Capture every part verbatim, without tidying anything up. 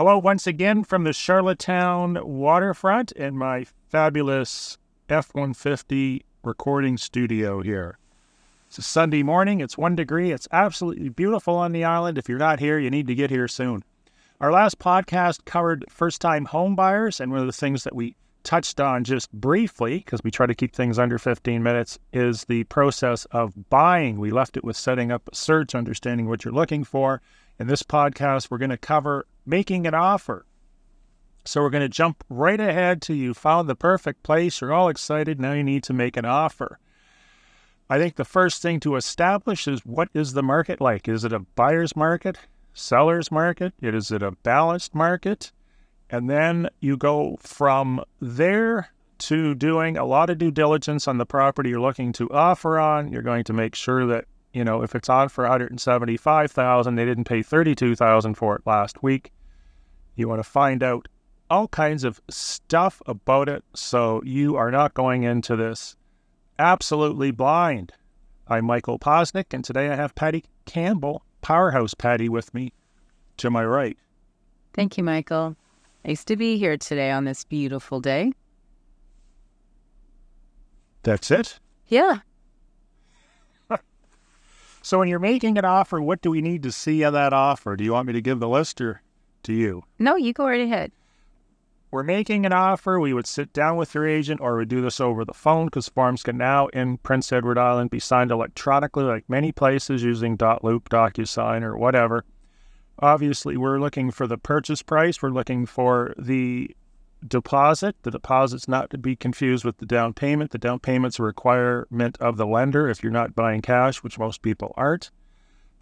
Hello once again from the Charlottetown waterfront and my fabulous F one fifty recording studio here. It's a Sunday morning. It's one degree. It's absolutely beautiful on the island. If you're not here, you need to get here soon. Our last podcast covered first-time home buyers, and one of the things that we touched on just briefly, because we try to keep things under fifteen minutes, is the process of buying. We left it with setting up a search, understanding what you're looking for. In this podcast, we're going to cover making an offer. So we're going to jump right ahead to you found the perfect place. You're all excited. Now you need to make an offer. I think the first thing to establish is, what is the market like? Is it a buyer's market, seller's market? Is it a balanced market? And then you go from there to doing a lot of due diligence on the property you're looking to offer on. You're going to make sure that, you know, if it's on for one hundred seventy-five thousand dollars, they didn't pay thirty-two thousand dollars for it last week. You want to find out all kinds of stuff about it, so you are not going into this absolutely blind. I'm Michael Poczynek, and today I have Patty Campbell, Powerhouse Patty, with me to my right. Thank you, Michael. Nice to be here today on this beautiful day. That's it? Yeah. So when you're making an offer, what do we need to see on that offer? Do you want me to give the list or to you? No, you go right ahead. We're making an offer. We would sit down with your agent, or we do this over the phone, because forms can now in Prince Edward Island be signed electronically, like many places, using dot loop, DocuSign, or whatever. Obviously, we're looking for the purchase price. We're looking for the deposit. The deposit's not to be confused with the down payment. The down payment's a requirement of the lender if you're not buying cash, which most people aren't.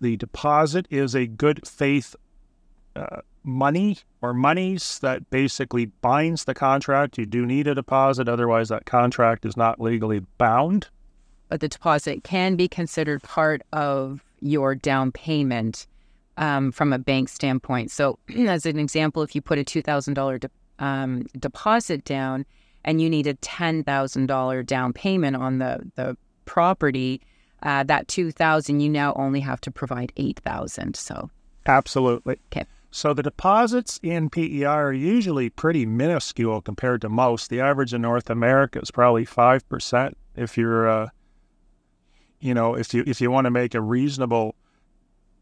The deposit is a good faith uh, money or monies that basically binds the contract. You do need a deposit, otherwise that contract is not legally bound. But the deposit can be considered part of your down payment um, from a bank standpoint. So as an example, if you put a two thousand dollars de um, deposit down and you need a ten thousand dollars down payment on the, the property, uh, that two thousand dollars, you now only have to provide eight thousand dollars. So absolutely. Okay. So the deposits in P E I are usually pretty minuscule compared to most. The average in North America is probably five percent if you're, uh, you know, if you if you want to make a reasonable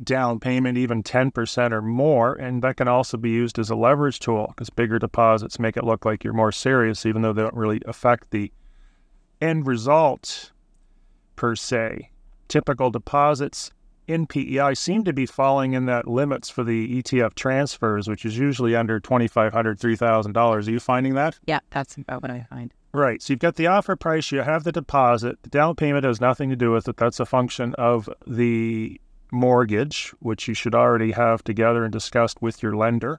down payment, even ten percent or more. And that can also be used as a leverage tool, because bigger deposits make it look like you're more serious, even though they don't really affect the end result per se. Typical deposits in P E I seem to be falling in that limits for the E T F transfers, which is usually under twenty-five hundred dollars, three thousand dollars. Are you finding that? Yeah, that's about what I find. Right. So you've got the offer price, you have the deposit. The down payment has nothing to do with it. That's a function of the mortgage, which you should already have together and discussed with your lender.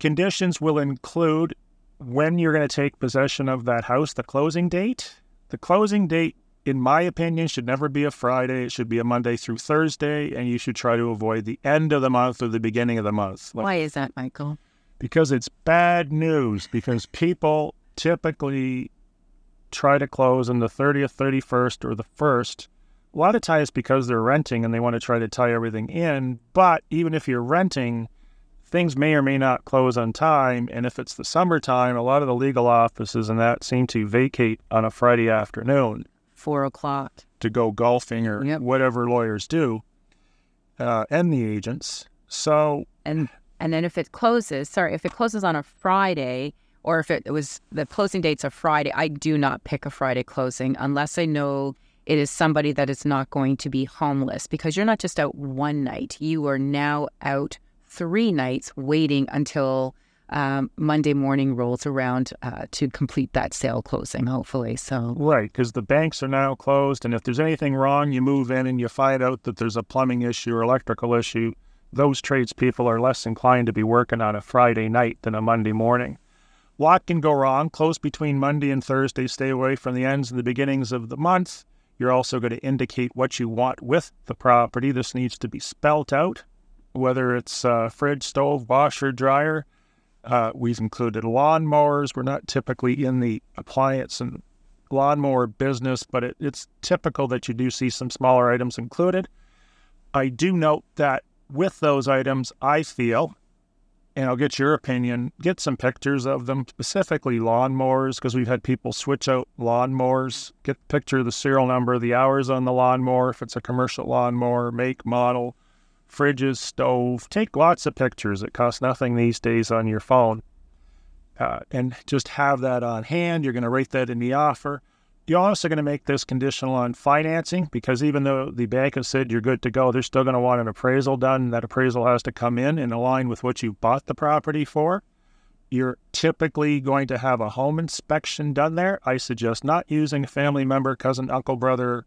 Conditions will include when you're going to take possession of that house, the closing date. The closing date, in my opinion, should never be a Friday. It should be a Monday through Thursday, and you should try to avoid the end of the month or the beginning of the month. Like, why is that, Michael? Because it's bad news, because people typically try to close on the thirtieth, thirty-first, or the first. A lot of times because they're renting and they want to try to tie everything in, but even if you're renting, things may or may not close on time, and if it's the summertime, a lot of the legal offices and that seem to vacate on a Friday afternoon. Four o'clock to go golfing or yep. Whatever lawyers do, uh, and the agents. So and and then if it closes, sorry, if it closes on a Friday, or if it was the closing date's a Friday, I do not pick a Friday closing unless I know it is somebody that is not going to be homeless, because you're not just out one night; you are now out three nights waiting until Um, Monday morning rolls around uh, to complete that sale closing, hopefully. So right, because the banks are now closed, and if there's anything wrong, you move in and you find out that there's a plumbing issue or electrical issue. Those tradespeople are less inclined to be working on a Friday night than a Monday morning. A lot can go wrong. Close between Monday and Thursday. Stay away from the ends and the beginnings of the month. You're also going to indicate what you want with the property. This needs to be spelt out, whether it's uh, fridge, stove, washer, dryer. Uh, we've included lawnmowers. We're not typically in the appliance and lawnmower business, but it, it's typical that you do see some smaller items included. I do note that with those items, I feel and I'll get your opinion, get some pictures of them, specifically lawnmowers, because we've had people switch out lawnmowers, get the picture of the serial number, the hours on the lawnmower, if it's a commercial lawnmower, make, model, fridges, stove. Take lots of pictures. It costs nothing these days on your phone. Uh, and just have that on hand. You're going to rate that in the offer. You're also going to make this conditional on financing, because even though the bank has said you're good to go, they're still going to want an appraisal done, and that appraisal has to come in and align with what you bought the property for. You're typically going to have a home inspection done there. I suggest not using a family member, cousin, uncle, brother,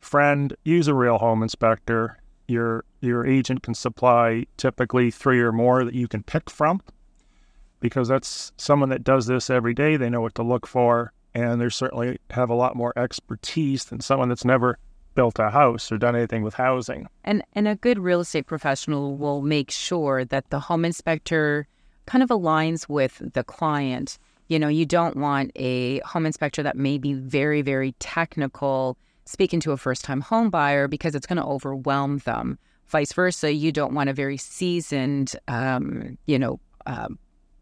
friend. Use a real home inspector. Your, your agent can supply typically three or more that you can pick from, because that's someone that does this every day. They know what to look for. And they certainly have a lot more expertise than someone that's never built a house or done anything with housing. And and a good real estate professional will make sure that the home inspector kind of aligns with the client. You know, you don't want a home inspector that may be very, very technical speaking to a first-time home buyer, because it's going to overwhelm them. Vice versa, you don't want a very seasoned, um, you know, uh,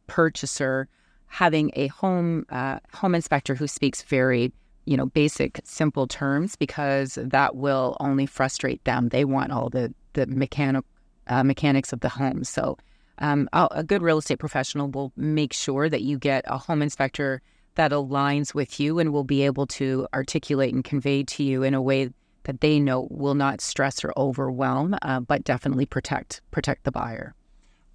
purchaser having a home uh, home inspector who speaks very, you know, basic, simple terms, because that will only frustrate them. They want all the the mechanic uh, mechanics of the home. So, um, a good real estate professional will make sure that you get a home inspector that aligns with you and will be able to articulate and convey to you in a way that they know will not stress or overwhelm, uh, but definitely protect protect the buyer.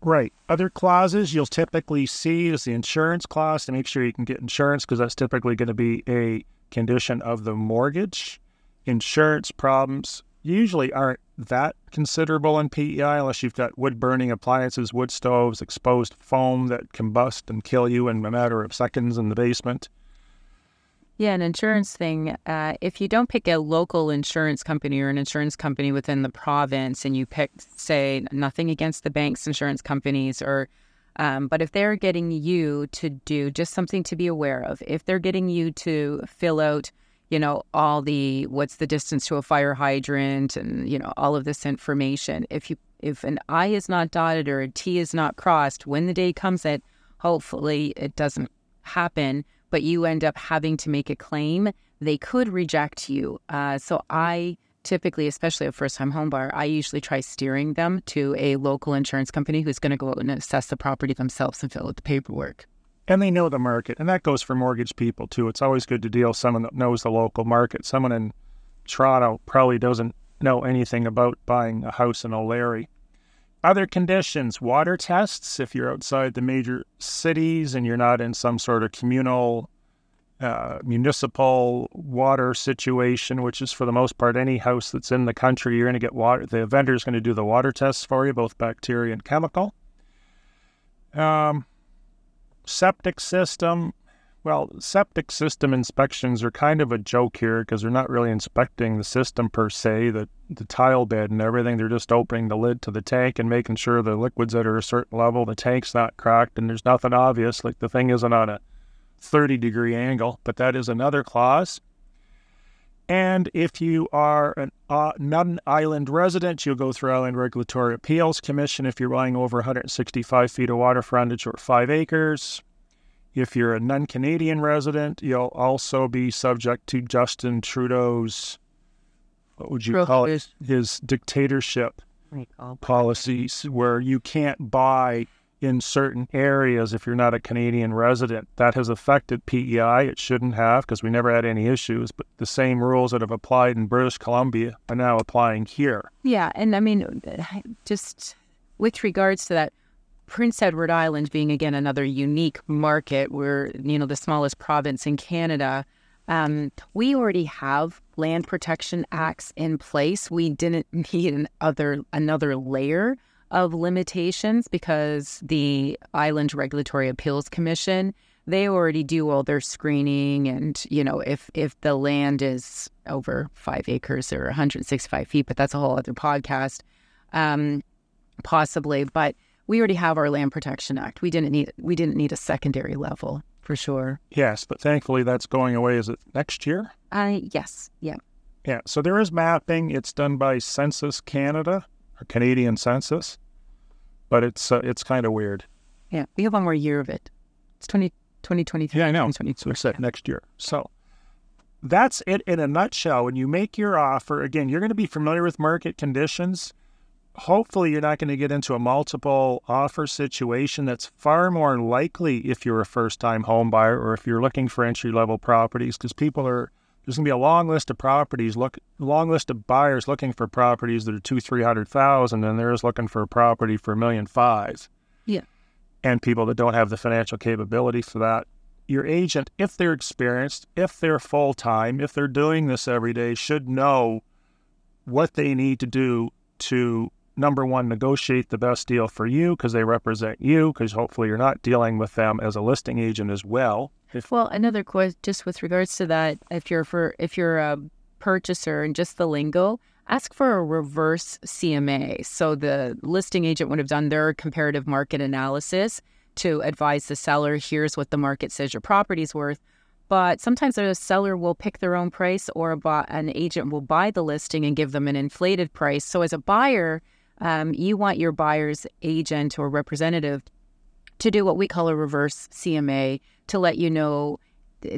Right. Other clauses you'll typically see is the insurance clause, to make sure you can get insurance, because that's typically going to be a condition of the mortgage. Insurance problems usually aren't that considerable in P E I unless you've got wood-burning appliances, wood stoves, exposed foam that combust and kill you in a matter of seconds in the basement. Yeah, an insurance thing. Uh, if you don't pick a local insurance company or an insurance company within the province, and you pick, say, nothing against the bank's insurance companies, or, um, but if they're getting you to do just something to be aware of, if they're getting you to fill out, you know, all the what's the distance to a fire hydrant and, you know, all of this information. If you if an I is not dotted or a T is not crossed, when the day comes that hopefully it doesn't happen, but you end up having to make a claim, they could reject you. Uh, so I typically, especially a first-time home buyer, I usually try steering them to a local insurance company who's going to go out and assess the property themselves and fill out the paperwork. And they know the market, and that goes for mortgage people too. It's always good to deal with someone that knows the local market. Someone in Toronto probably doesn't know anything about buying a house in O'Leary. Other conditions, water tests, if you're outside the major cities and you're not in some sort of communal, uh, municipal water situation, which is for the most part any house that's in the country, you're going to get water. The vendor's going to do the water tests for you, both bacteria and chemical. Um, septic system. Well, septic system inspections are kind of a joke here, because they're not really inspecting the system per se, the, the tile bed and everything. They're just opening the lid to the tank and making sure the liquids that are a certain level, the tank's not cracked, and there's nothing obvious, like the thing isn't on a thirty-degree angle, but that is another clause. And if you are an, uh, not an island resident, you'll go through Island Regulatory Appeals Commission if you're buying over one hundred sixty-five feet of water frontage or five acres. If you're a non-Canadian resident, you'll also be subject to Justin Trudeau's, what would you Trudeau's. call it, his dictatorship policies, where you can't buy in certain areas if you're not a Canadian resident. That has affected P E I. It shouldn't have, because we never had any issues, but the same rules that have applied in British Columbia are now applying here. Yeah, and I mean, just with regards to that, Prince Edward Island being, again, another unique market, where, you know, the smallest province in Canada, um, we already have land protection acts in place. We didn't need an other, another layer of limitations, because the Island Regulatory Appeals Commission, they already do all their screening. And, you know, if, if the land is over five acres or one hundred sixty-five feet, but that's a whole other podcast, um, possibly. But we already have our Land Protection Act. We didn't need we didn't need a secondary level, for sure. Yes, but thankfully that's going away. Is it next year? Uh, yes, yeah. Yeah, so there is mapping. It's done by Census Canada, or Canadian Census, but it's uh, it's kind of weird. Yeah, we have one more year of it. It's twenty twenty-three. Yeah, I know. It's yeah. next year. So that's it in a nutshell. When you make your offer, again, you're going to be familiar with market conditions. Hopefully, you're not going to get into a multiple offer situation. That's far more likely if you're a first-time home buyer or if you're looking for entry-level properties, because people are there's going to be a long list of properties, look, long list of buyers looking for properties that are two, three hundred thousand, and they're just looking for a property for a million five. Yeah, and people that don't have the financial capability for that. Your agent, if they're experienced, if they're full-time, if they're doing this every day, should know what they need to do to, number one, negotiate the best deal for you because they represent you, because hopefully you're not dealing with them as a listing agent as well. If well, another question, just with regards to that, if you're for if you're a purchaser and just the lingo, ask for a reverse C M A. So the listing agent would have done their comparative market analysis to advise the seller, here's what the market says your property's worth. But sometimes a seller will pick their own price, or a buy, an agent will buy the listing and give them an inflated price. So as a buyer, um, you want your buyer's agent or representative to do what we call a reverse C M A to let you know,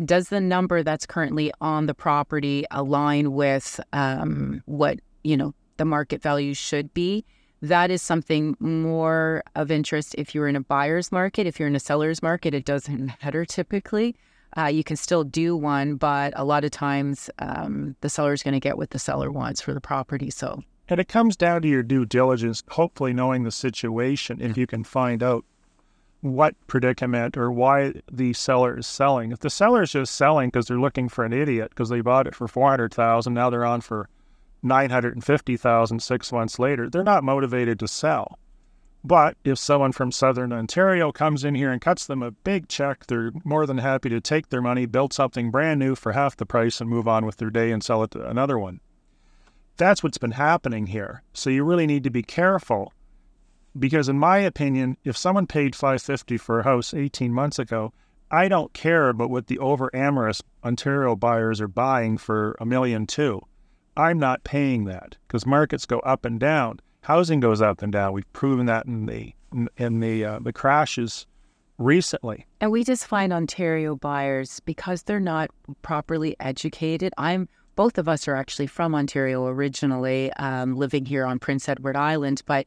does the number that's currently on the property align with um, what, you know, the market value should be? That is something more of interest if you're in a buyer's market. If you're in a seller's market, it doesn't matter typically. Uh, you can still do one, but a lot of times um, the seller is going to get what the seller wants for the property. So, and it comes down to your due diligence, hopefully knowing the situation, if you can find out what predicament or why the seller is selling. If the seller is just selling because they're looking for an idiot because they bought it for four hundred thousand dollars, now they're on for nine hundred fifty thousand dollars six months later, they're not motivated to sell. But if someone from Southern Ontario comes in here and cuts them a big check, they're more than happy to take their money, build something brand new for half the price and move on with their day and sell it to another one. That's what's been happening here. So you really need to be careful, because in my opinion, if someone paid five hundred fifty dollars for a house eighteen months ago, I don't care about what the over-amorous Ontario buyers are buying for a million two. I'm not paying that because markets go up and down. Housing goes up and down. We've proven that in the in the uh, the crashes recently. And we just find Ontario buyers, because they're not properly educated. I'm both of us are actually from Ontario originally, um, living here on Prince Edward Island, but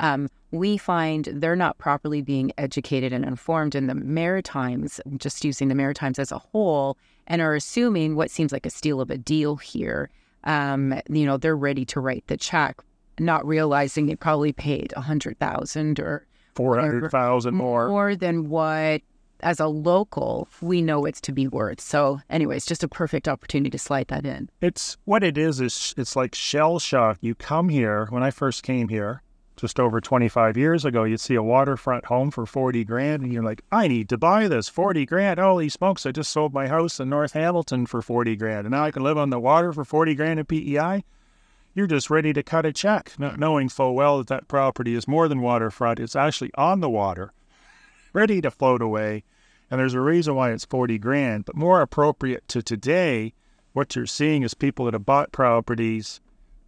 um, we find they're not properly being educated and informed in the Maritimes. Just using the Maritimes as a whole, and are assuming what seems like a steal of a deal here. Um, you know, they're ready to write the check, not realizing they probably paid a hundred thousand or four hundred thousand more more than what, as a local, we know it's to be worth. So, anyway, it's just a perfect opportunity to slide that in. It's what it is. Is it's like shell shock. You come here. When I first came here, just over twenty-five years ago, you'd see a waterfront home for forty grand, and you're like, I need to buy this. Forty grand. Holy smokes! I just sold my house in North Hamilton for forty grand, and now I can live on the water for forty grand in P E I. You're just ready to cut a check, not knowing full well that that property is more than waterfront. It's actually on the water, ready to float away. And there's a reason why it's forty grand. But more appropriate to today, what you're seeing is people that have bought properties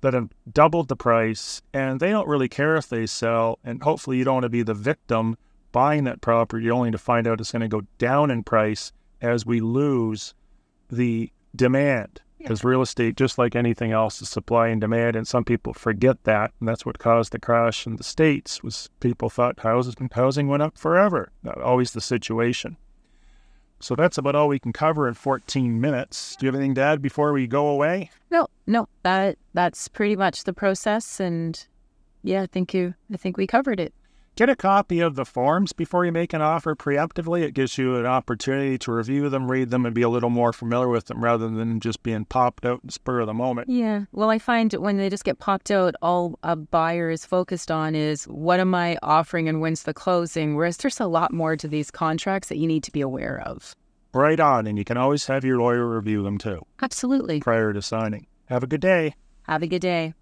that have doubled the price, and they don't really care if they sell. And hopefully you don't want to be the victim buying that property only to find out it's going to go down in price as we lose the demand. Because real estate, just like anything else, is supply and demand, and some people forget that, and that's what caused the crash in the States, was people thought houses and housing went up forever. Not always the situation. So that's about all we can cover in fourteen minutes. Do you have anything to add before we go away? No, no, that that's pretty much the process, and yeah, I think you, I think we covered it. Get a copy of the forms before you make an offer preemptively. It gives you an opportunity to review them, read them, and be a little more familiar with them rather than just being popped out in the spur of the moment. Yeah. Well, I find when they just get popped out, all a buyer is focused on is, what am I offering and when's the closing? Whereas there's a lot more to these contracts that you need to be aware of. Right on. And you can always have your lawyer review them too. Absolutely. Prior to signing. Have a good day. Have a good day.